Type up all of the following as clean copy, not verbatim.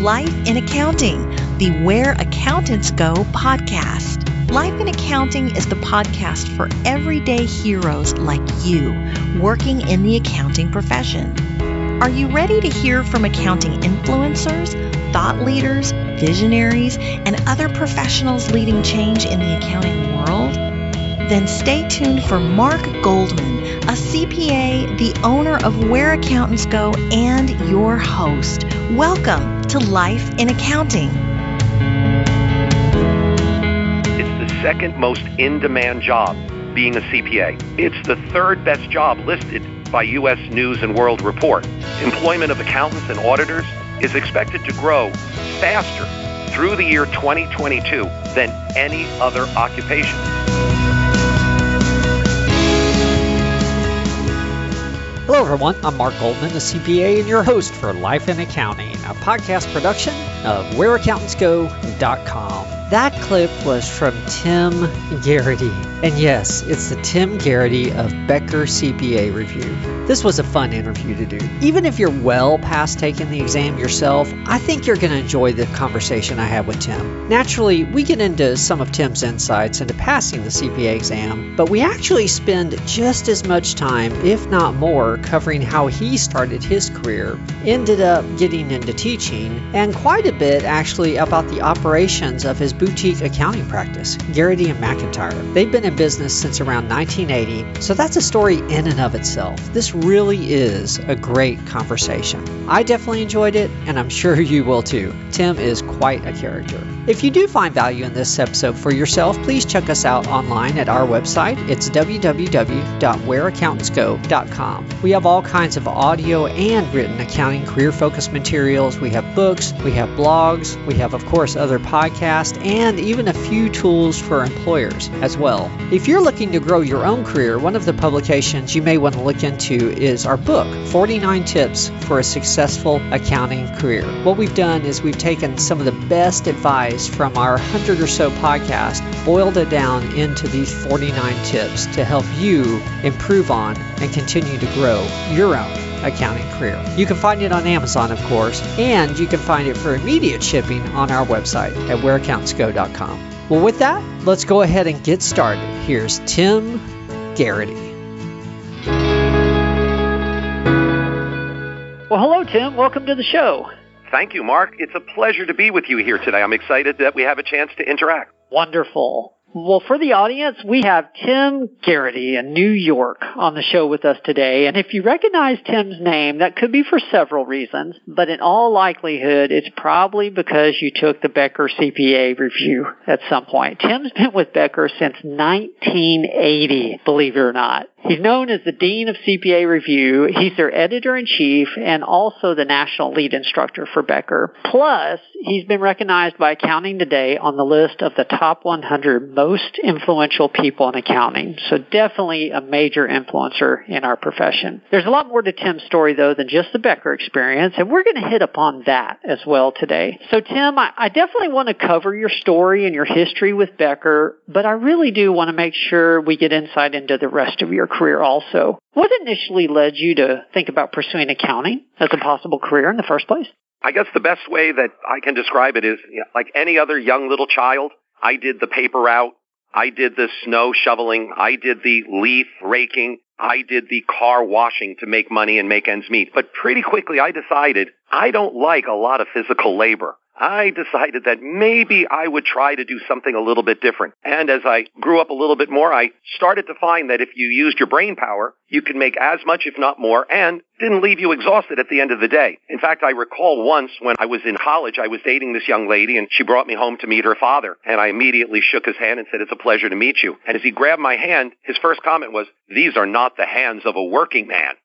Life in Accounting, the Where Accountants Go podcast. Life in Accounting is the podcast for everyday heroes like you, working in the accounting profession. Are you ready to hear from accounting influencers, thought leaders, visionaries, and other professionals leading change in the accounting world? Then stay tuned for Mark Goldman, a CPA, the owner of Where Accountants Go, and your host. Welcome to Life in Accounting. Second most in-demand job, being a CPA. It's the third best job listed by U.S. News and World Report. Employment of accountants and auditors is expected to grow faster through the year 2022 than any other occupation. Hello everyone, I'm Mark Goldman, the CPA and your host for Life in Accounting, a podcast production of whereaccountantsgo.com. That clip was from Tim Garrity. And yes, it's the Tim Garrity of Becker CPA Review. This was a fun interview to do. Even if you're well past taking the exam yourself, I think you're going to enjoy the conversation I had with Tim. Naturally, we get into some of Tim's insights into passing the CPA exam, but we actually spend just as much time, if not more, covering how he started his career, ended up getting into teaching, and quite a bit actually about the operations of his boutique accounting practice, Garrity and McIntyre. They've been in business since around 1980, so that's a story in and of itself. This really is a great conversation. I definitely enjoyed it, and I'm sure you will too. Tim is quite a character. If you do find value in this episode for yourself, please check us out online at our website. It's www.whereaccountantsgo.com. We have all kinds of audio and written accounting career-focused materials. We have books, we have blogs, we have, of course, other podcasts, and even a few tools for employers as well. If you're looking to grow your own career, one of the publications you may want to look into is our book, 49 Tips for a Successful Accounting Career. What we've done is we've taken some of the best advice from our 100 or so podcasts, boiled it down into these 49 tips to help you improve on and continue to grow your own accounting career. You can find it on Amazon, of course, and you can find it for immediate shipping on our website at whereaccountantsgo.com. Well, with that, let's go ahead and get started. Here's Tim Garrity. Well, hello, Tim. Welcome to the show. Thank you, Mark. It's a pleasure to be with you here today. I'm excited that we have a chance to interact. Wonderful. Well, for the audience, we have Tim Garrity in New York on the show with us today. And if you recognize Tim's name, that could be for several reasons. But in all likelihood, it's probably because you took the Becker CPA review at some point. Tim's been with Becker since 1980, believe it or not. He's known as the Dean of CPA Review. He's their Editor-in-Chief and also the National Lead Instructor for Becker. Plus, he's been recognized by Accounting Today on the list of the top 100 most influential people in accounting. So definitely a major influencer in our profession. There's a lot more to Tim's story, though, than just the Becker experience, and we're going to hit upon that as well today. So, Tim, I definitely want to cover your story and your history with Becker, but I really do want to make sure we get insight into the rest of your career also. What initially led you to think about pursuing accounting as a possible career in the first place? I guess the best way that I can describe it is, like any other young little child, I did the paper route, I did the snow shoveling, I did the leaf raking, I did the car washing to make money and make ends meet. But pretty quickly I decided I don't like a lot of physical labor. I decided that maybe I would try to do something a little bit different. And as I grew up a little bit more, I started to find that if you used your brain power, you could make as much, if not more, and didn't leave you exhausted at the end of the day. In fact, I recall once when I was in college, I was dating this young lady, and she brought me home to meet her father. And I immediately shook his hand and said, "It's a pleasure to meet you." And as he grabbed my hand, his first comment was, "These are not the hands of a working man."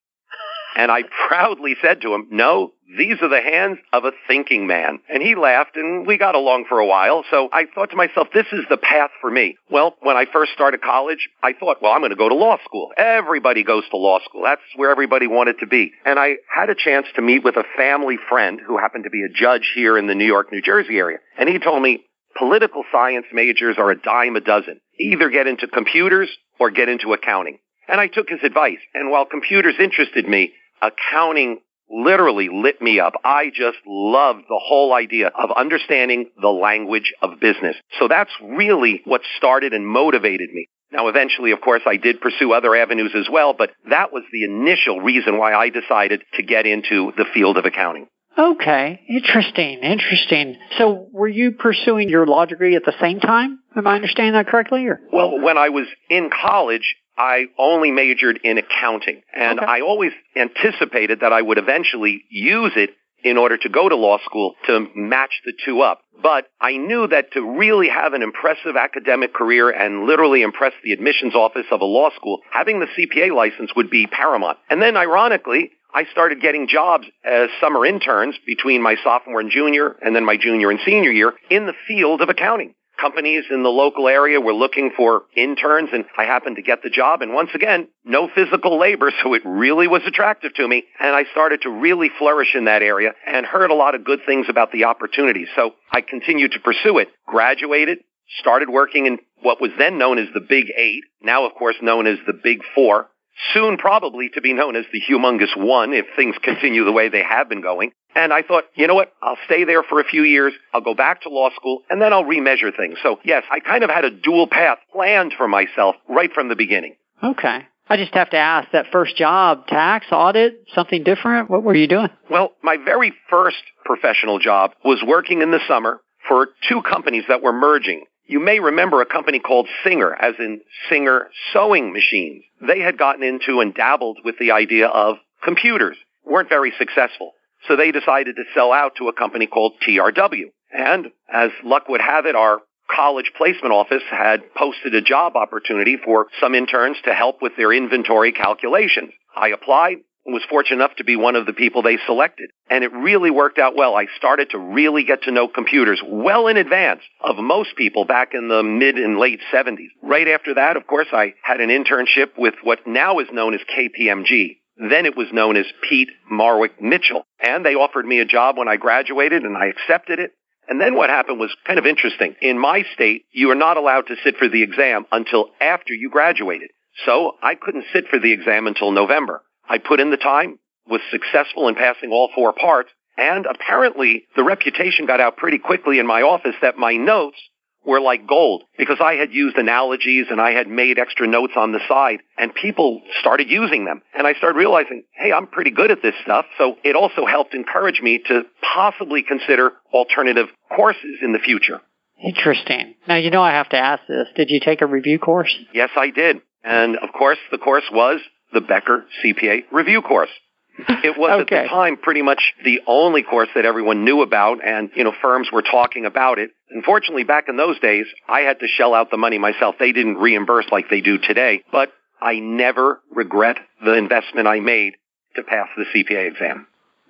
And I proudly said to him, "No, these are the hands of a thinking man." And he laughed, and we got along for a while. So I thought to myself, this is the path for me. Well, when I first started college, I thought, well, I'm going to go to law school. Everybody goes to law school. That's where everybody wanted to be. And I had a chance to meet with a family friend who happened to be a judge here in the New York, New Jersey area. And he told me, political science majors are a dime a dozen. Either get into computers or get into accounting. And I took his advice. And while computers interested me, accounting literally lit me up. I just loved the whole idea of understanding the language of business. So that's really what started and motivated me. Now, eventually, of course, I did pursue other avenues as well, but that was the initial reason why I decided to get into the field of accounting. Okay. Interesting. So were you pursuing your law degree at the same time? Am I understanding that correctly? Or? Well, when I was in college, I only majored in accounting, and I always anticipated that I would eventually use it in order to go to law school to match the two up. But I knew that to really have an impressive academic career and literally impress the admissions office of a law school, having the CPA license would be paramount. And then, ironically, I started getting jobs as summer interns between my sophomore and junior, and then my junior and senior year, in the field of accounting. Companies in the local area were looking for interns, and I happened to get the job. And once again, no physical labor, so it really was attractive to me. And I started to really flourish in that area and heard a lot of good things about the opportunity. So I continued to pursue it, graduated, started working in what was then known as the Big Eight, now, of course, known as the Big Four, soon probably to be known as the Humongous One if things continue the way they have been going. And I thought, you know what, I'll stay there for a few years, I'll go back to law school, and then I'll remeasure things. So, yes, I kind of had a dual path planned for myself right from the beginning. Okay. I just have to ask, that first job, tax, audit, something different? What were you doing? Well, my very first professional job was working in the summer for two companies that were merging. You may remember a company called Singer, as in Singer Sewing Machines. They had gotten into and dabbled with the idea of computers, weren't very successful. So they decided to sell out to a company called TRW. And as luck would have it, our college placement office had posted a job opportunity for some interns to help with their inventory calculations. I applied and was fortunate enough to be one of the people they selected. And it really worked out well. I started to really get to know computers well in advance of most people back in the mid and late 70s. Right after that, of course, I had an internship with what now is known as KPMG. Then it was known as Peat Marwick Mitchell. And they offered me a job when I graduated, and I accepted it. And then what happened was kind of interesting. In my state, you are not allowed to sit for the exam until after you graduated. So I couldn't sit for the exam until November. I put in the time, was successful in passing all four parts, and apparently the reputation got out pretty quickly in my office that my notes were like gold, because I had used analogies and I had made extra notes on the side, and people started using them. And I started realizing, hey, I'm pretty good at this stuff. So it also helped encourage me to possibly consider alternative courses in the future. Interesting. Now, you know I have to ask this. Did you take a review course? Yes, I did. And, of course, the course was the Becker CPA Review course. It was at the time pretty much the only course that everyone knew about, and, you know, firms were talking about it. Unfortunately, back in those days, I had to shell out the money myself. They didn't reimburse like they do today, but I never regret the investment I made to pass the CPA exam.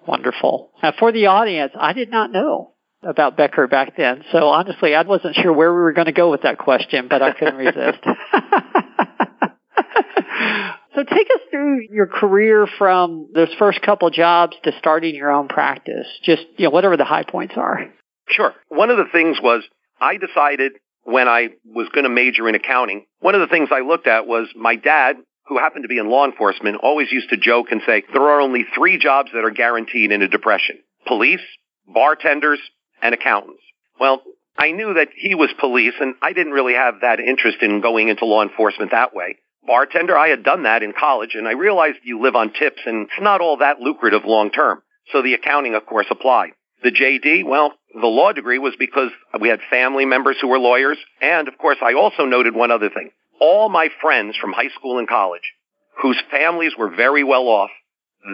Wonderful. Now, for the audience, I did not know about Becker back then, so honestly, I wasn't sure where we were going to go with that question, but I couldn't resist. So take us through your career from those first couple jobs to starting your own practice, just, you know, whatever the high points are. Sure. One of the things was I decided when I was going to major in accounting, one of the things I looked at was my dad, who happened to be in law enforcement, always used to joke and say, there are only three jobs that are guaranteed in a depression: police, bartenders, and accountants. Well, I knew that he was police, and I didn't really have that interest in going into law enforcement that way. Bartender, I had done that in college, and I realized you live on tips, and it's not all that lucrative long term. So the accounting, of course, applied. The JD, well, the law degree was because we had family members who were lawyers. And, of course, I also noted one other thing. All my friends from high school and college, whose families were very well off,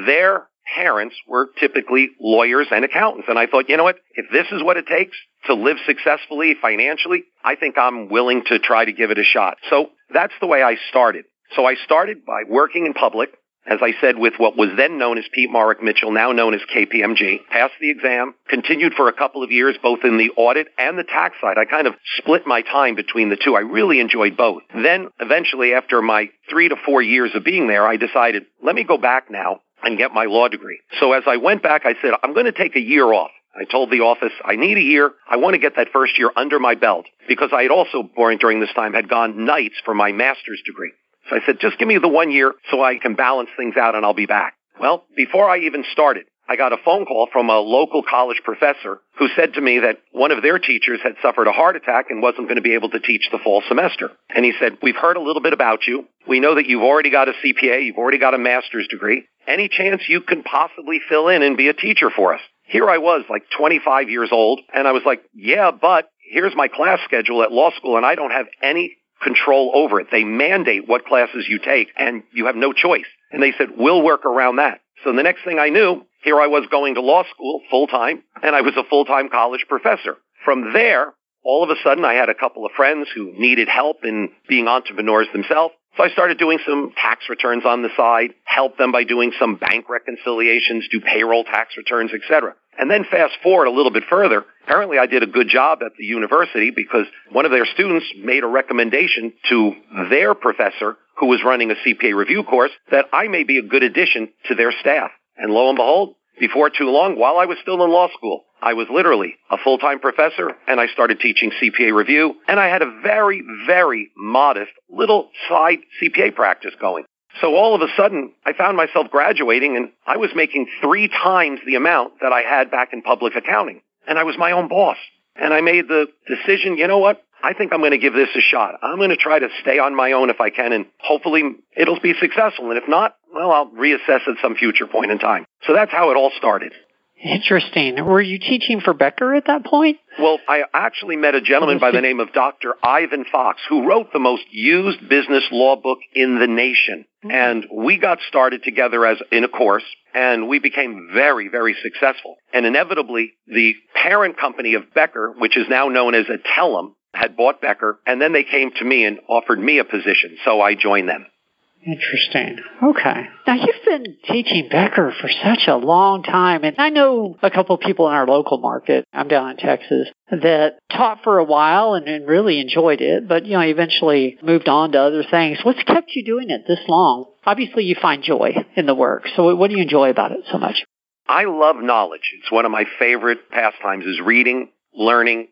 their parents were typically lawyers and accountants. And I thought, you know what, if this is what it takes to live successfully financially, I think I'm willing to try to give it a shot. So that's the way I started. So I started by working in public, as I said, with what was then known as Peat Marwick Mitchell, now known as KPMG, passed the exam, continued for a couple of years, both in the audit and the tax side. I kind of split my time between the two. I really enjoyed both. Then eventually, after my 3 to 4 years of being there, I decided, let me go back now and get my law degree. So as I went back, I said, I'm going to take a year off. I told the office, I need a year. I want to get that first year under my belt, because I had also, during this time, had gone nights for my master's degree. So I said, just give me the 1 year so I can balance things out and I'll be back. Well, before I even started, I got a phone call from a local college professor who said to me that one of their teachers had suffered a heart attack and wasn't going to be able to teach the fall semester. And he said, we've heard a little bit about you. We know that you've already got a CPA. You've already got a master's degree. Any chance you can possibly fill in and be a teacher for us? Here I was, like 25 years old, and I was like, yeah, but here's my class schedule at law school, and I don't have any control over it. They mandate what classes you take, and you have no choice. And they said, we'll work around that. So the next thing I knew, here I was going to law school full-time, and I was a full-time college professor. From there, all of a sudden, I had a couple of friends who needed help in being entrepreneurs themselves. So I started doing some tax returns on the side, helped them by doing some bank reconciliations, do payroll tax returns, etc. And then fast forward a little bit further, apparently I did a good job at the university because one of their students made a recommendation to their professor who was running a CPA review course that I may be a good addition to their staff. And lo and behold, before too long, while I was still in law school, I was literally a full-time professor, and I started teaching CPA review, and I had a very, very modest little side CPA practice going. So all of a sudden, I found myself graduating, and I was making 3 times the amount that I had back in public accounting, and I was my own boss. And I made the decision, you know what? I think I'm going to give this a shot. I'm going to try to stay on my own if I can, and hopefully it'll be successful. And if not, well, I'll reassess at some future point in time. So that's how it all started. Interesting. Were you teaching for Becker at that point? Well, I actually met a gentleman by the name of Dr. Ivan Fox, who wrote the most used business law book in the nation. Mm-hmm. And we got started together as in a course, and we became very, very successful. And inevitably, the parent company of Becker, which is now known as Adtalem, had bought Becker, and then they came to me and offered me a position, so I joined them. Interesting. Okay. Now, you've been teaching Becker for such a long time, and I know a couple of people in our local market, I'm down in Texas, that taught for a while and really enjoyed it, but, you know, eventually moved on to other things. What's kept you doing it this long? Obviously, you find joy in the work, so what do you enjoy about it so much? I love knowledge. It's one of my favorite pastimes is reading, learning,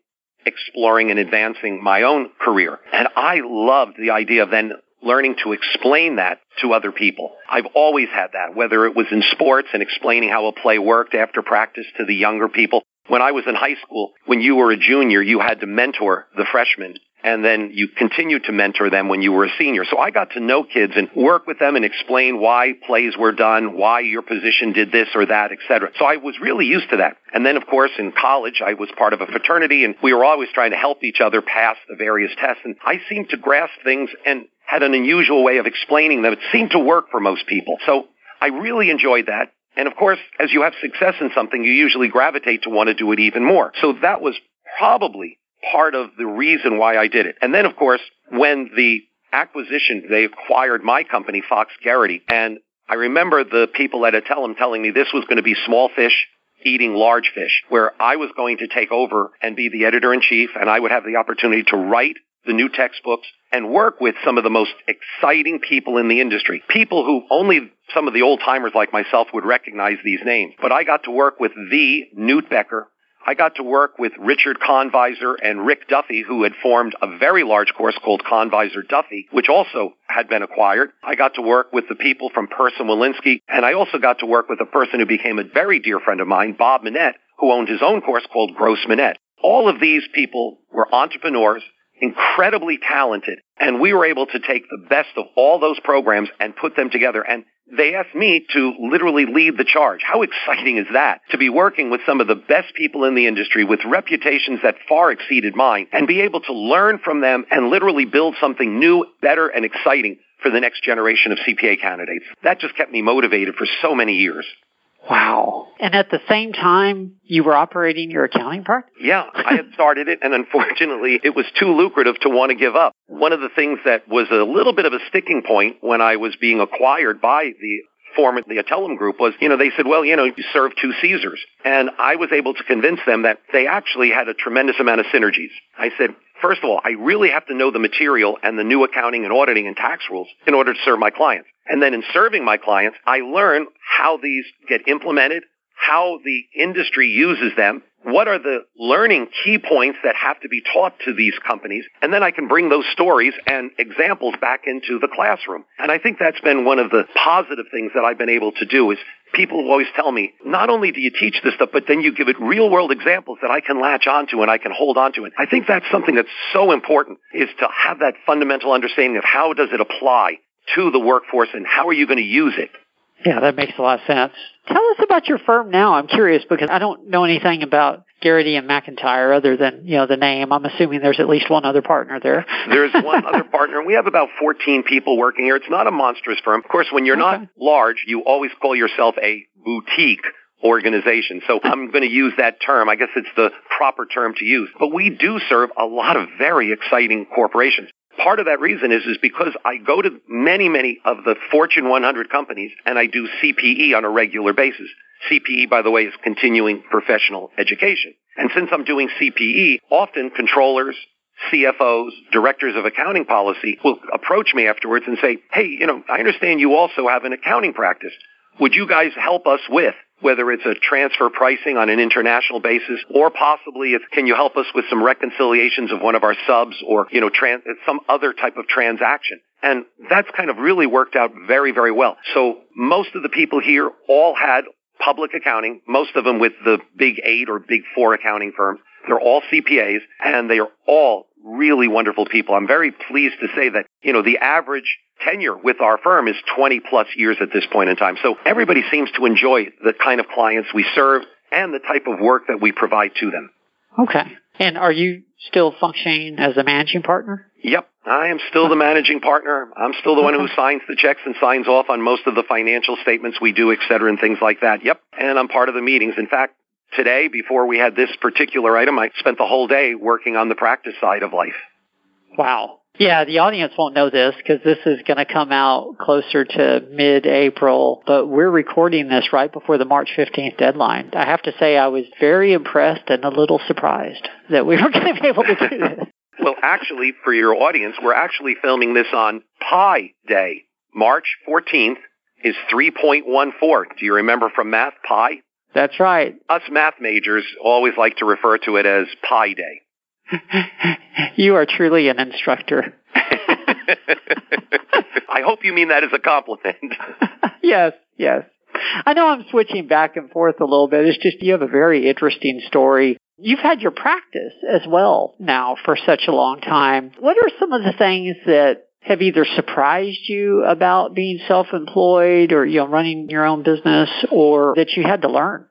exploring, and advancing my own career, and I loved the idea of then learning to explain that to other people. I've always had that, whether it was in sports and explaining how a play worked after practice to the younger people. When I was in high school, when you were a junior, you had to mentor the freshmen, and then you continued to mentor them when you were a senior. So I got to know kids and work with them and explain why plays were done, why your position did this or that, etc. So I was really used to that. And then, of course, in college, I was part of a fraternity, and we were always trying to help each other pass the various tests. And I seemed to grasp things and had an unusual way of explaining them. It seemed to work for most people. So I really enjoyed that. And of course, as you have success in something, you usually gravitate to want to do it even more. So that was probably part of the reason why I did it. And then, of course, when the acquisition, they acquired my company, Fox Garrity. And I remember the people at Adtalem telling me this was going to be small fish eating large fish, where I was going to take over and be the editor-in-chief, and I would have the opportunity to write the new textbooks, and work with some of the most exciting people in the industry, people who only some of the old-timers like myself would recognize these names. But I got to work with the Newt Becker. I got to work with Richard Conviser and Rick Duffy, who had formed a very large course called Conviser Duffy, which also had been acquired. I got to work with the people from Person Walinsky, and I also got to work with a person who became a very dear friend of mine, Bob Minette, who owned his own course called Gross Minette. All of these people were entrepreneurs, incredibly talented, and we were able to take the best of all those programs and put them together, and they asked me to literally lead the charge. How exciting is that, to be working with some of the best people in the industry with reputations that far exceeded mine, and be able to learn from them and literally build something new, better, and exciting for the next generation of CPA candidates? That just kept me motivated for so many years. Wow. And at the same time, you were operating your accounting practice? Yeah, I had started it, and unfortunately, it was too lucrative to want to give up. One of the things that was a little bit of a sticking point when I was being acquired by the former Adtalem group was, they said, well, you serve two Caesars. And I was able to convince them that they actually had a tremendous amount of synergies. I said, first of all, I really have to know the material and the new accounting and auditing and tax rules in order to serve my clients. And then in serving my clients, I learn how these get implemented, how the industry uses them, What are the learning key points that have to be taught to these companies? And then I can bring those stories and examples back into the classroom. And I think that's been one of the positive things that I've been able to do is people always tell me, not only do you teach this stuff, but then you give it real world examples that I can latch onto and I can hold onto. And I think that's something that's so important is to have that fundamental understanding of how does it apply to the workforce and how are you going to use it? Yeah, that makes a lot of sense. Tell us about your firm now. I'm curious because I don't know anything about Garrity and McIntyre other than, the name. I'm assuming there's at least one other partner there. There's one other partner. We have about 14 people working here. It's not a monstrous firm. Of course, when you're not large, you always call yourself a boutique organization. So I'm going to use that term. I guess it's the proper term to use. But we do serve a lot of very exciting corporations. Part of that reason is because I go to many, many of the Fortune 100 companies and I do CPE on a regular basis. CPE, by the way, is continuing professional education. And since I'm doing CPE, often controllers, CFOs, directors of accounting policy will approach me afterwards and say, hey, I understand you also have an accounting practice. Would you guys help us with, whether it's a transfer pricing on an international basis, or possibly can you help us with some reconciliations of one of our subs or, some other type of transaction? And that's kind of really worked out very, very well. So most of the people here all had public accounting, most of them with the big 8 or big 4 accounting firms. They're all CPAs and they are all really wonderful people. I'm very pleased to say that, the average tenure with our firm is 20 plus years at this point in time. So everybody seems to enjoy the kind of clients we serve and the type of work that we provide to them. Okay. And are you still functioning as the managing partner? Yep. I am still the managing partner. I'm still the one who signs the checks and signs off on most of the financial statements we do, et cetera, and things like that. Yep. And I'm part of the meetings. In fact, today, before we had this particular item, I spent the whole day working on the practice side of life. Wow. Yeah, the audience won't know this because this is going to come out closer to mid-April, but we're recording this right before the March 15th deadline. I have to say I was very impressed and a little surprised that we were going to be able to do this. Well, actually, for your audience, we're actually filming this on Pi Day. March 14th is 3.14. Do you remember from math, Pi? That's right. Us math majors always like to refer to it as Pi Day. You are truly an instructor. I hope you mean that as a compliment. Yes. I know I'm switching back and forth a little bit. It's just you have a very interesting story. You've had your practice as well now for such a long time. What are some of the things that have either surprised you about being self-employed or running your own business or that you had to learn?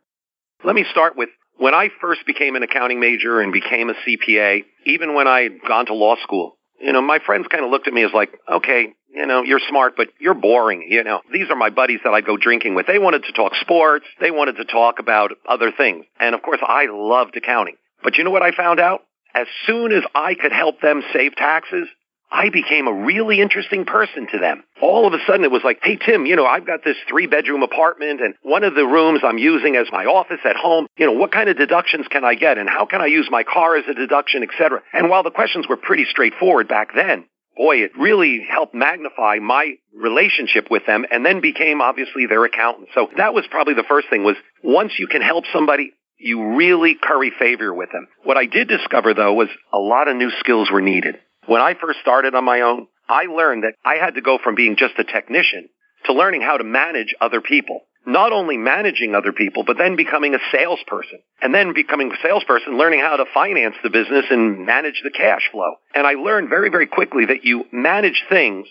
Let me start with when I first became an accounting major and became a CPA, even when I had gone to law school, my friends kind of looked at me as like, okay, you're smart, but you're boring. These are my buddies that I go drinking with. They wanted to talk sports. They wanted to talk about other things. And of course, I loved accounting. But you know what I found out? As soon as I could help them save taxes, I became a really interesting person to them. All of a sudden, it was like, hey, Tim, I've got this 3-bedroom apartment, and one of the rooms I'm using as my office at home. What kind of deductions can I get, and how can I use my car as a deduction, et cetera? And while the questions were pretty straightforward back then, boy, it really helped magnify my relationship with them and then became, obviously, their accountant. So that was probably the first thing was once you can help somebody, you really curry favor with them. What I did discover, though, was a lot of new skills were needed. When I first started on my own, I learned that I had to go from being just a technician to learning how to manage other people. Not only managing other people, but then becoming a salesperson. And then becoming a salesperson, learning how to finance the business and manage the cash flow. And I learned very, very quickly that you manage things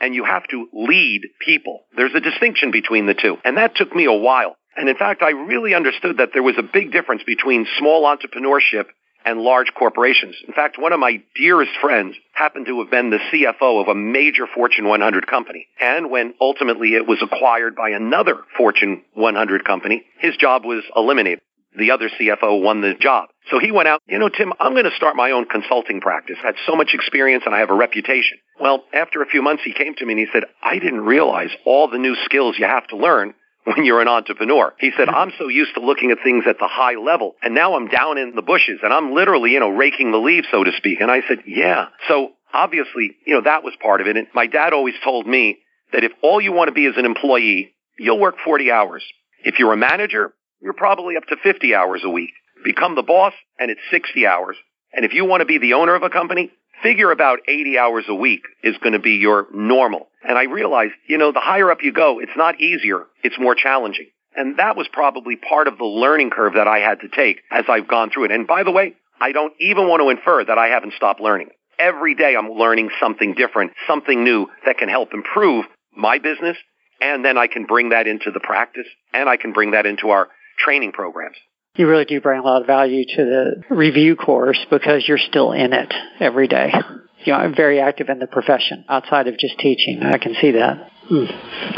and you have to lead people. There's a distinction between the two. And that took me a while. And in fact, I really understood that there was a big difference between small entrepreneurship and large corporations. In fact, one of my dearest friends happened to have been the CFO of a major Fortune 100 company. And when ultimately it was acquired by another Fortune 100 company, his job was eliminated. The other CFO won the job. So he went out, Tim, I'm going to start my own consulting practice. I had so much experience and I have a reputation. Well, after a few months, he came to me and he said, I didn't realize all the new skills you have to learn when you're an entrepreneur. He said, I'm so used to looking at things at the high level, and now I'm down in the bushes, and I'm literally, raking the leaves, so to speak. And I said, yeah. So obviously, that was part of it. And my dad always told me that if all you want to be is an employee, you'll work 40 hours. If you're a manager, you're probably up to 50 hours a week. Become the boss, and it's 60 hours. And if you want to be the owner of a company, figure about 80 hours a week is going to be your normal. And I realized, the higher up you go, it's not easier. It's more challenging. And that was probably part of the learning curve that I had to take as I've gone through it. And by the way, I don't even want to infer that I haven't stopped learning. Every day I'm learning something different, something new that can help improve my business. And then I can bring that into the practice, and I can bring that into our training programs. You really do bring a lot of value to the review course because you're still in it every day. I'm very active in the profession outside of just teaching. I can see that.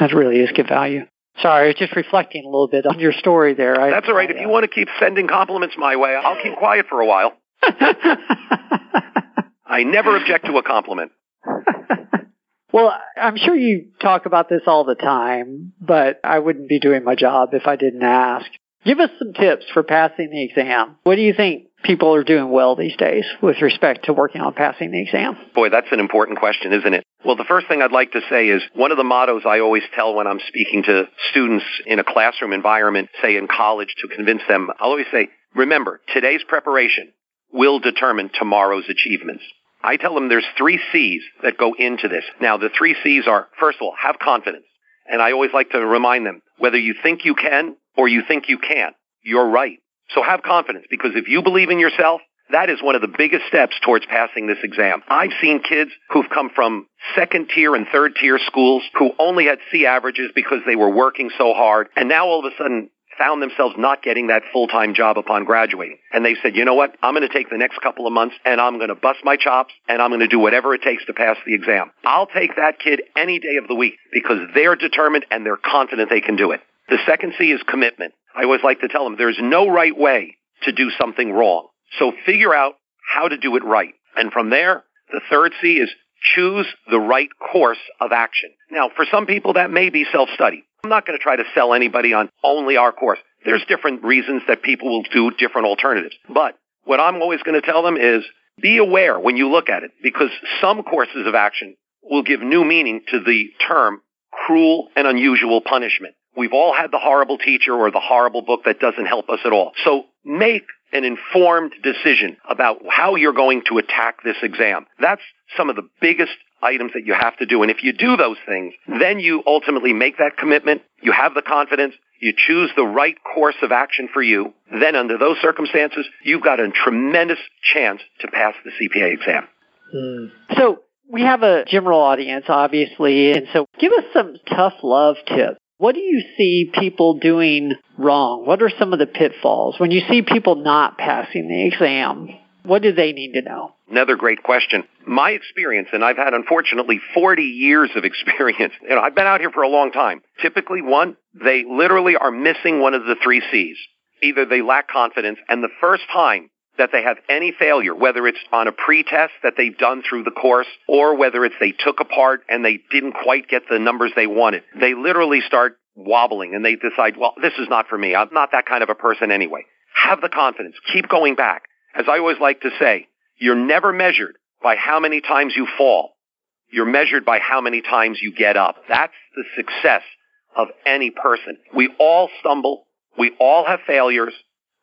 That really is good value. Sorry, I was just reflecting a little bit on your story there. That's all right. If you want to keep sending compliments my way, I'll keep quiet for a while. I never object to a compliment. Well, I'm sure you talk about this all the time, but I wouldn't be doing my job if I didn't ask. Give us some tips for passing the exam. What do you think people are doing well these days with respect to working on passing the exam? Boy, that's an important question, isn't it? Well, the first thing I'd like to say is one of the mottos I always tell when I'm speaking to students in a classroom environment, say in college, to convince them, I'll always say, remember, today's preparation will determine tomorrow's achievements. I tell them there's 3 C's that go into this. Now, the 3 C's are, first of all, have confidence. And I always like to remind them, whether you think you can or you think you can't, you're right. So have confidence, because if you believe in yourself, that is one of the biggest steps towards passing this exam. I've seen kids who've come from second-tier and third-tier schools who only had C averages because they were working so hard, and now all of a sudden found themselves not getting that full-time job upon graduating. And they said, you know what? I'm going to take the next couple of months and I'm going to bust my chops and I'm going to do whatever it takes to pass the exam. I'll take that kid any day of the week because they're determined and they're confident they can do it. The second C is commitment. I always like to tell them there's no right way to do something wrong. So figure out how to do it right. And from there, the third C is choose the right course of action. Now, for some people, that may be self-study. I'm not going to try to sell anybody on only our course. There's different reasons that people will do different alternatives. But what I'm always going to tell them is be aware when you look at it, because some courses of action will give new meaning to the term cruel and unusual punishment. We've all had the horrible teacher or the horrible book that doesn't help us at all. So make an informed decision about how you're going to attack this exam. That's some of the biggest items that you have to do. And if you do those things, then you ultimately make that commitment, you have the confidence, you choose the right course of action for you. Then under those circumstances, you've got a tremendous chance to pass the CPA exam. So we have a general audience, obviously, and so give us some tough love tips. What do you see people doing wrong? What are some of the pitfalls? When you see people not passing the exam, what do they need to know? Another great question. My experience, and I've had, unfortunately, 40 years of experience. I've been out here for a long time. Typically, one, they literally are missing one of the 3 C's. Either they lack confidence, and the first time that they have any failure, whether it's on a pretest that they've done through the course, or whether it's they took a part and they didn't quite get the numbers they wanted, they literally start wobbling, and they decide, well, this is not for me. I'm not that kind of a person anyway. Have the confidence. Keep going back. As I always like to say, you're never measured by how many times you fall. You're measured by how many times you get up. That's the success of any person. We all stumble. We all have failures.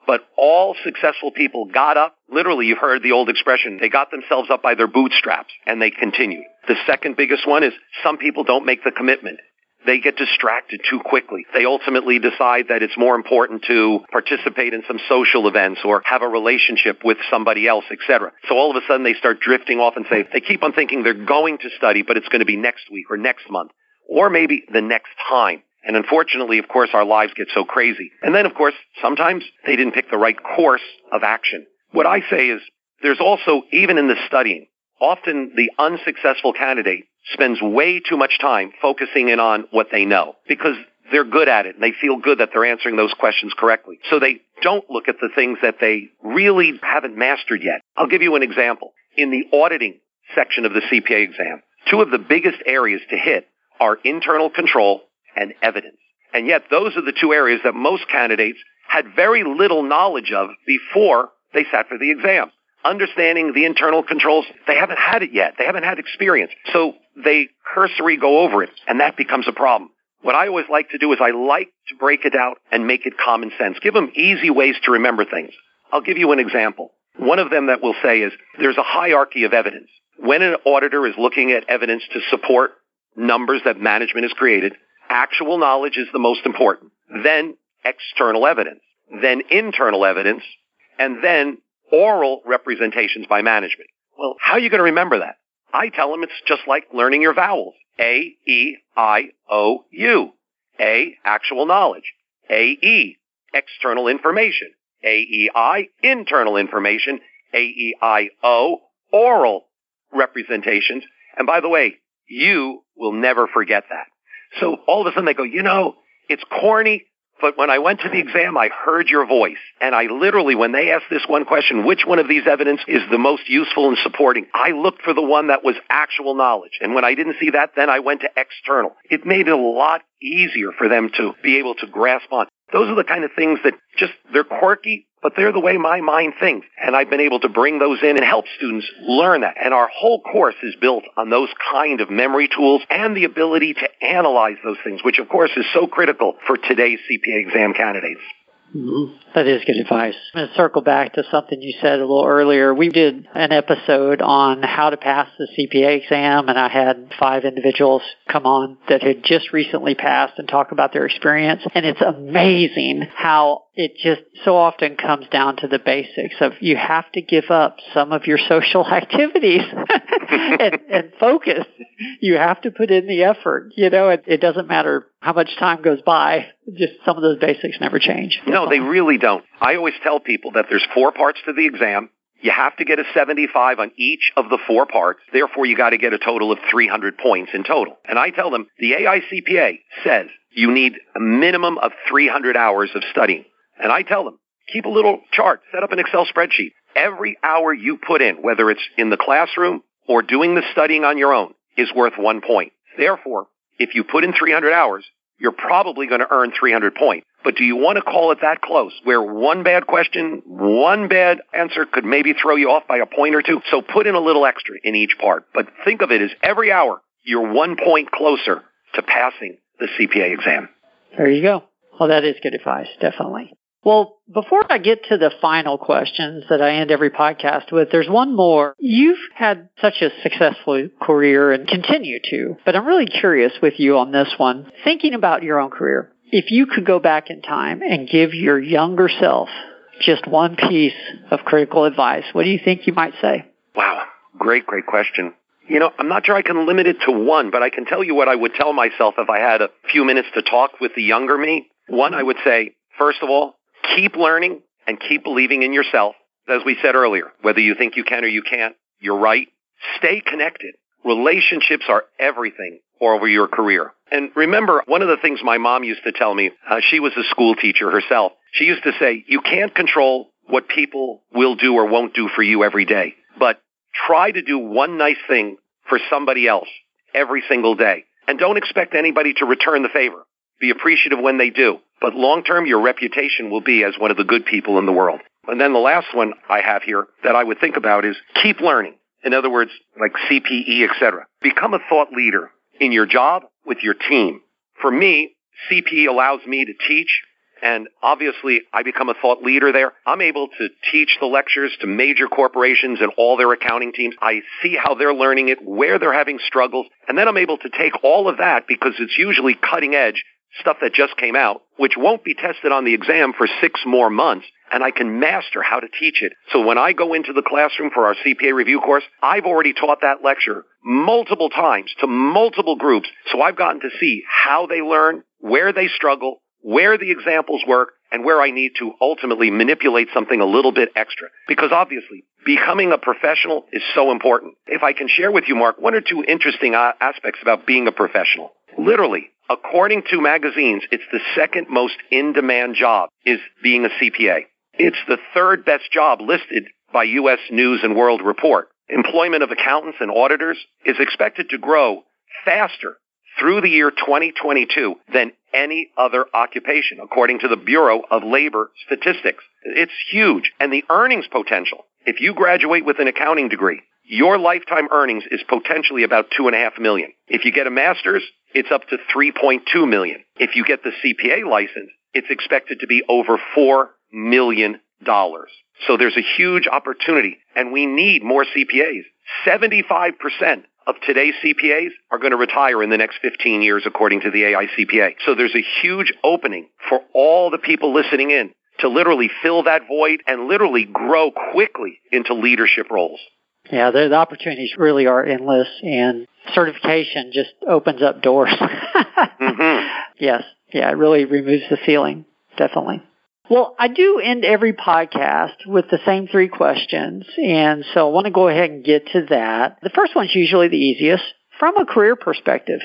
But all successful people got up. Literally, you've heard the old expression, they got themselves up by their bootstraps, and they continued. The second biggest one is some people don't make the commitment. They get distracted too quickly. They ultimately decide that it's more important to participate in some social events or have a relationship with somebody else, etc. So all of a sudden they start drifting off and say, they keep on thinking they're going to study, but it's going to be next week or next month or maybe the next time. And unfortunately, of course, our lives get so crazy. And then, of course, sometimes they didn't pick the right course of action. What I say is there's also, even in the studying, often the unsuccessful candidate spends way too much time focusing in on what they know because they're good at it and they feel good that they're answering those questions correctly. So they don't look at the things that they really haven't mastered yet. I'll give you an example. In the auditing section of the CPA exam, 2 of the biggest areas to hit are internal control and evidence. And yet those are the 2 areas that most candidates had very little knowledge of before they sat for the exam. Understanding the internal controls, they haven't had it yet. They haven't had experience. So they cursory go over it, and that becomes a problem. What I always like to do is I like to break it out and make it common sense. Give them easy ways to remember things. I'll give you an example. One of them that we'll say is there's a hierarchy of evidence. When an auditor is looking at evidence to support numbers that management has created, actual knowledge is the most important, then external evidence, then internal evidence, and then oral representations by management. Well, how are you going to remember that? I tell them it's just like learning your vowels. A, E, I, O, U. A, actual knowledge. A, E, external information. A, E, I, internal information. A, E, I, O, oral representations. And by the way, you will never forget that. So all of a sudden they go, you know, it's corny, but when I went to the exam, I heard your voice. And I literally, when they asked this one question, which one of these evidence is the most useful in supporting, I looked for the one that was actual knowledge. And when I didn't see that, then I went to external. It made it a lot easier for them to be able to grasp on. Those are the kind of things that just, they're quirky, but they're the way my mind thinks. And I've been able to bring those in and help students learn that. And our whole course is built on those kind of memory tools and the ability to analyze those things, which, of course, is so critical for today's CPA exam candidates. Mm-hmm. That is good advice. I'm going to circle back to something you said a little earlier. We did an episode on how to pass the CPA exam, and I had 5 individuals come on that had just recently passed and talk about their experience. And it's amazing how it just so often comes down to the basics of you have to give up some of your social activities and focus. You have to put in the effort. You know, it doesn't matter how much time goes by. Just some of those basics never change. No, they really don't. I always tell people that there's 4 parts to the exam. You have to get a 75 on each of the 4 parts. Therefore, you got to get a total of 300 points in total. And I tell them the AICPA says you need a minimum of 300 hours of studying. And I tell them, keep a little chart, set up an Excel spreadsheet. Every hour you put in, whether it's in the classroom or doing the studying on your own, is worth 1 point. Therefore, if you put in 300 hours, you're probably going to earn 300 points. But do you want to call it that close, where one bad question, one bad answer could maybe throw you off by a point or 2? So put in a little extra in each part. But think of it as every hour, you're 1 point closer to passing the CPA exam. There you go. Well, that is good advice, definitely. Well, before I get to the final questions that I end every podcast with, there's one more. You've had such a successful career and continue to, but I'm really curious with you on this one. Thinking about your own career, if you could go back in time and give your younger self just one piece of critical advice, what do you think you might say? Wow, great question. You know, I'm not sure I can limit it to one, but I can tell you what I would tell myself if I had a few minutes to talk with the younger me. One, I would say, first of all, keep learning and keep believing in yourself. As we said earlier, whether you think you can or you can't, you're right. Stay connected. Relationships are everything over your career. And remember, one of the things my mom used to tell me, she was a school teacher herself. She used to say, you can't control what people will do or won't do for you every day, but try to do one nice thing for somebody else every single day. And don't expect anybody to return the favor. Be appreciative when they do. But long-term, your reputation will be as one of the good people in the world. And then the last one I have here that I would think about is keep learning. In other words, like CPE, etc. Become a thought leader in your job with your team. For me, CPE allows me to teach, and obviously I become a thought leader there. I'm able to teach the lectures to major corporations and all their accounting teams. I see how they're learning it, where they're having struggles, and then I'm able to take all of that because it's usually cutting edge stuff that just came out, which won't be tested on the exam for 6 more months, and I can master how to teach it. So when I go into the classroom for our CPA review course, I've already taught that lecture multiple times to multiple groups, so I've gotten to see how they learn, where they struggle, where the examples work, and where I need to ultimately manipulate something a little bit extra. Because obviously, becoming a professional is so important. If I can share with you, Mark, one or 2 interesting aspects about being a professional. Literally, according to magazines, it's the 2nd most in-demand job is being a CPA. It's the 3rd best job listed by U.S. News and World Report. Employment of accountants and auditors is expected to grow faster through the year 2022 than any other occupation, according to the Bureau of Labor Statistics. It's huge. And the earnings potential, if you graduate with an accounting degree, your lifetime earnings is potentially about $2.5 million. If you get a master's, it's up to $3.2 million. If you get the CPA license, it's expected to be over $4 million. So there's a huge opportunity, and we need more CPAs. 75% of today's CPAs are going to retire in the next 15 years, according to the AICPA. So there's a huge opening for all the people listening in to literally fill that void and literally grow quickly into leadership roles. Yeah, the opportunities really are endless, and certification just opens up doors. Mm-hmm. Yes. Yeah, it really removes the ceiling, definitely. Well, I do end every podcast with the same three questions, and so I want to go ahead and get to that. The first one's usually the easiest. From a career perspective,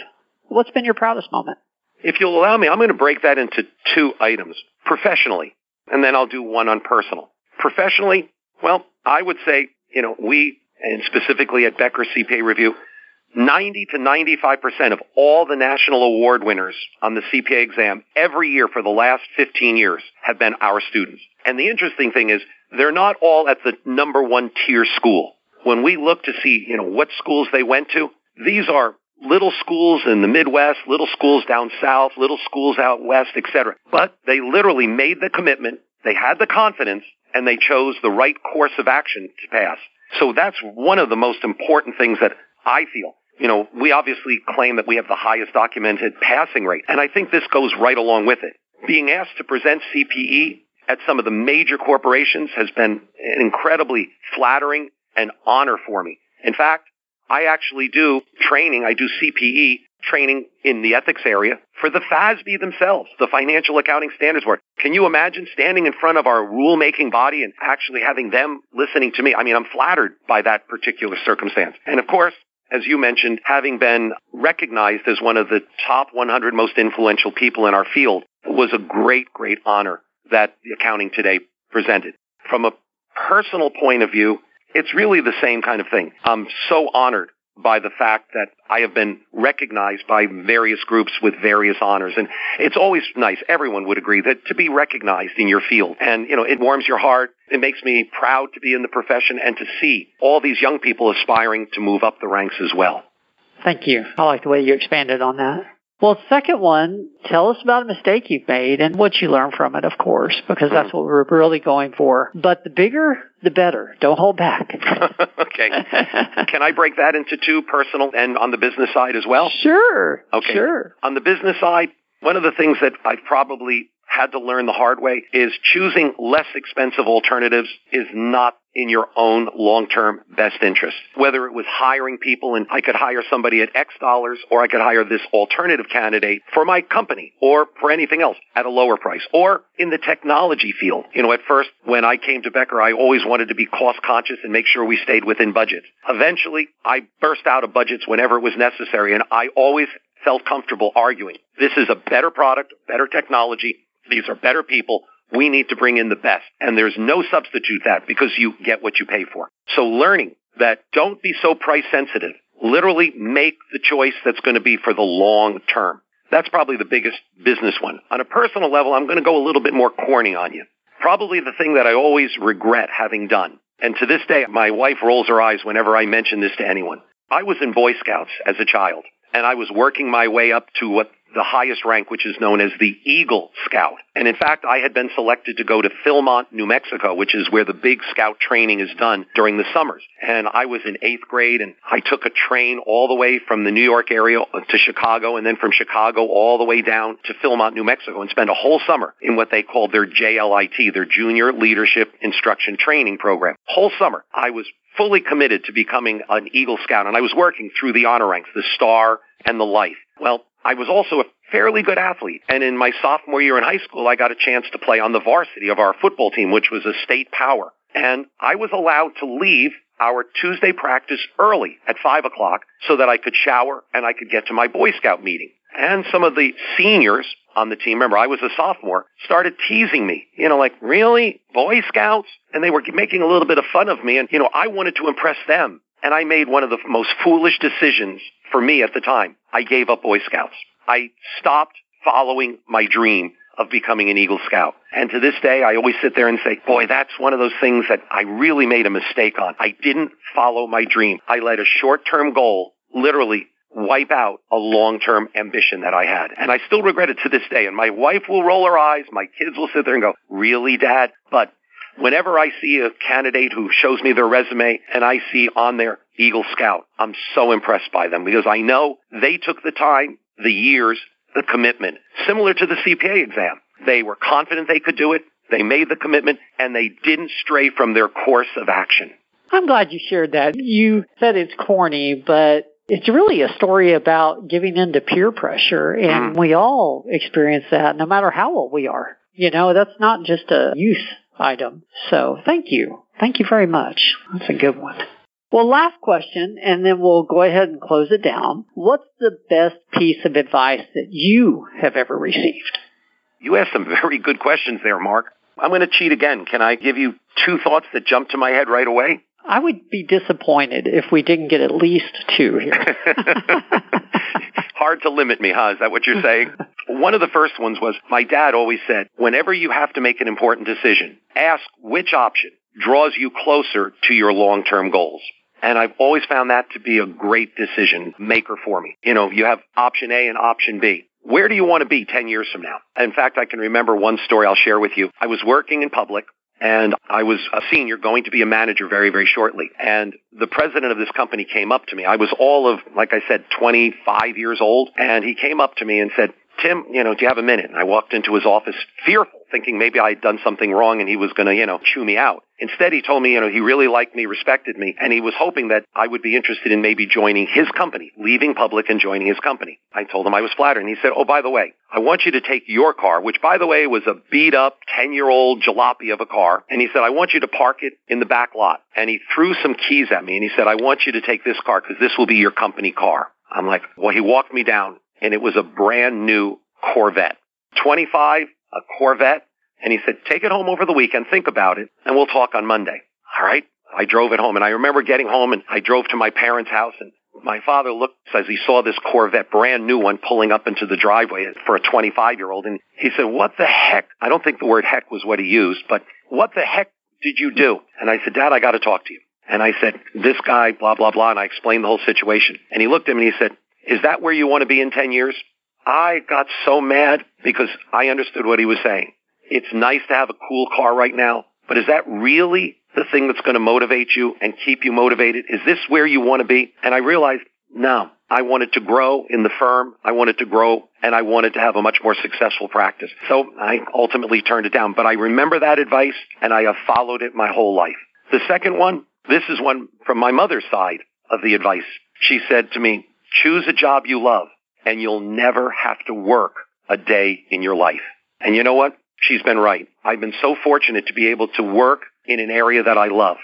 what's been your proudest moment? If you'll allow me, I'm going to break that into two items, professionally, and then I'll do one on personal. Professionally, well, I would say, we, and specifically at Becker CPA Review, 90 to 95% of all the national award winners on the CPA exam every year for the last 15 years have been our students. And the interesting thing is they're not all at the number one tier school. When we look to see, what schools they went to, these are little schools in the Midwest, little schools down south, little schools out west, etc. But they literally made the commitment, they had the confidence, and they chose the right course of action to pass. So that's one of the most important things that I feel. We obviously claim that we have the highest documented passing rate, and I think this goes right along with it. Being asked to present CPE at some of the major corporations has been an incredibly flattering and honor for me. In fact, I actually do training. I do CPE training in the ethics area for the FASB themselves, the Financial Accounting Standards Board. Can you imagine standing in front of our rulemaking body and actually having them listening to me? I mean, I'm flattered by that particular circumstance. And of course, as you mentioned, having been recognized as one of the top 100 most influential people in our field was a great, great honor that Accounting Today presented. From a personal point of view, it's really the same kind of thing. I'm so honored by the fact that I have been recognized by various groups with various honors. And it's always nice. Everyone would agree that to be recognized in your field. And, it warms your heart. It makes me proud to be in the profession and to see all these young people aspiring to move up the ranks as well. Thank you. I like the way you expanded on that. Well, second one, tell us about a mistake you've made and what you learned from it, of course, because that's what we're really going for. But the bigger, the better. Don't hold back. Okay. Can I break that into two, personal and on the business side as well? Sure. Okay. Sure. On the business side, one of the things that I've probably had to learn the hard way is choosing less expensive alternatives is not in your own long-term best interest. Whether it was hiring people and I could hire somebody at X dollars or I could hire this alternative candidate for my company or for anything else at a lower price or in the technology field. At first when I came to Becker, I always wanted to be cost conscious and make sure we stayed within budgets. Eventually, I burst out of budgets whenever it was necessary, and I always felt comfortable arguing, this is a better product, better technology, these are better people. We need to bring in the best. And there's no substitute that because you get what you pay for. So learning that don't be so price sensitive. Literally make the choice that's going to be for the long term. That's probably the biggest business one. On a personal level, I'm going to go a little bit more corny on you. Probably the thing that I always regret having done. And to this day, my wife rolls her eyes whenever I mention this to anyone. I was in Boy Scouts as a child, and I was working my way up to what the highest rank, which is known as the Eagle Scout. And in fact, I had been selected to go to Philmont, New Mexico, which is where the big scout training is done during the summers. And I was in 8th grade, and I took a train all the way from the New York area to Chicago, and then from Chicago all the way down to Philmont, New Mexico, and spent a whole summer in what they called their JLIT, their Junior Leadership Instruction Training Program. Whole summer, I was fully committed to becoming an Eagle Scout, and I was working through the honor ranks, the Star and the Life. Well, I was also a fairly good athlete, and in my sophomore year in high school, I got a chance to play on the varsity of our football team, which was a state power, and I was allowed to leave our Tuesday practice early at 5 o'clock so that I could shower and I could get to my Boy Scout meeting. And some of the seniors on the team, remember, I was a sophomore, started teasing me, like, really? Boy Scouts? And they were making a little bit of fun of me, and, I wanted to impress them. And I made one of the most foolish decisions for me at the time. I gave up Boy Scouts. I stopped following my dream of becoming an Eagle Scout. And to this day, I always sit there and say, boy, that's one of those things that I really made a mistake on. I didn't follow my dream. I let a short-term goal literally wipe out a long-term ambition that I had. And I still regret it to this day. And my wife will roll her eyes. My kids will sit there and go, really, Dad? But Whenever I see a candidate who shows me their resume and I see on their Eagle Scout, I'm so impressed by them because I know they took the time, the years, the commitment. Similar to the CPA exam. They were confident they could do it. They made the commitment, and they didn't stray from their course of action. I'm glad you shared that. You said it's corny, but it's really a story about giving in to peer pressure, and we all experience that no matter how old we are. You know, that's not just a youth item. So thank you. Thank you very much. That's a good one. Well, last question, and then we'll go ahead and close it down. What's the best piece of advice that you have ever received? You asked some very good questions there, Mark. I'm going to cheat again. Can I give you two thoughts that jump to my head right away? I would be disappointed if we didn't get at least two here. Hard to limit me, huh? Is that what you're saying? One of the first ones was, my dad always said, whenever you have to make an important decision, ask which option draws you closer to your long-term goals. And I've always found that to be a great decision maker for me. You know, you have option A and option B. Where do you want to be 10 years from now? In fact, I can remember one story I'll share with you. I was working in public, and I was a senior going to be a manager very, very shortly. And the president of this company came up to me. I was all of, like I said, 25 years old. And he came up to me and said, Tim, you know, do you have a minute? And I walked into his office fearful, thinking maybe I had done something wrong and he was going to, you know, chew me out. Instead, he told me, you know, he really liked me, respected me, and he was hoping that I would be interested in maybe joining his company, leaving public and joining his company. I told him I was flattered. And he said, oh, by the way, I want you to take your car, which, by the way, was a beat-up 10-year-old jalopy of a car. And he said, I want you to park it in the back lot. And he threw some keys at me and he said, I want you to take this car because this will be your company car. I'm like, well, he walked me down. And it was a brand new Corvette, 25, a Corvette. And he said, take it home over the weekend, think about it, and we'll talk on Monday. All right. I drove it home. And I remember getting home and I drove to my parents' house. And my father looked as he saw this Corvette, brand new one, pulling up into the driveway for a 25-year-old. And he said, what the heck? I don't think the word heck was what he used, but what the heck did you do? And I said, Dad, I got to talk to you. And I said, this guy, blah, blah, blah. And I explained the whole situation. And he looked at me and he said, is that where you want to be in 10 years? I got so mad because I understood what he was saying. It's nice to have a cool car right now, but is that really the thing that's going to motivate you and keep you motivated? Is this where you want to be? And I realized, no, I wanted to grow in the firm. I wanted to grow, and I wanted to have a much more successful practice. So I ultimately turned it down. But I remember that advice, and I have followed it my whole life. The second one, this is one from my mother's side of the advice. She said to me, choose a job you love, and you'll never have to work a day in your life. And you know what? She's been right. I've been so fortunate to be able to work in an area that I love.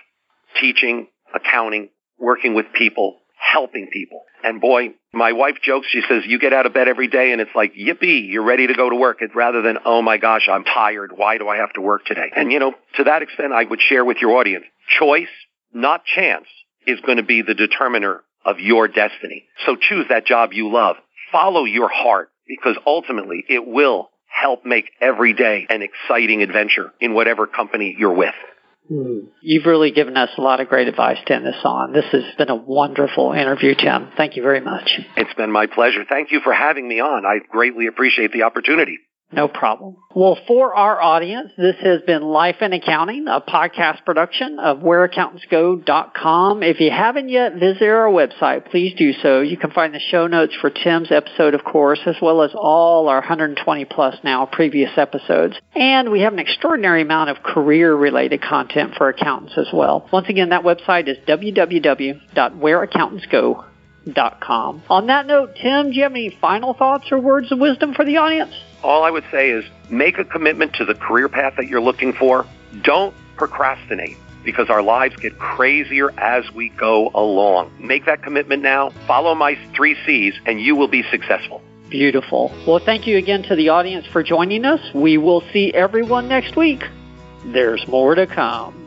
Teaching, accounting, working with people, helping people. And boy, my wife jokes, she says, you get out of bed every day and it's like, yippee, you're ready to go to work, rather than, oh my gosh, I'm tired. Why do I have to work today? And you know, to that extent, I would share with your audience, choice, not chance, is going to be the determiner of your destiny. So choose that job you love. Follow your heart, because ultimately it will help make every day an exciting adventure in whatever company you're with. You've really given us a lot of great advice, Tim, this on. This has been a wonderful interview, Tim. Thank you very much. It's been my pleasure. Thank you for having me on. I greatly appreciate the opportunity. No problem. Well, for our audience, this has been Life in Accounting, a podcast production of whereaccountantsgo.com. If you haven't yet visited our website, please do so. You can find the show notes for Tim's episode, of course, as well as all our 120-plus now previous episodes. And we have an extraordinary amount of career-related content for accountants as well. Once again, that website is www.whereaccountantsgo.com. On that note, Tim, do you have any final thoughts or words of wisdom for the audience? All I would say is make a commitment to the career path that you're looking for. Don't procrastinate, because our lives get crazier as we go along. Make that commitment now. Follow my 3 C's and you will be successful. Beautiful. Well, thank you again to the audience for joining us. We will see everyone next week. There's more to come.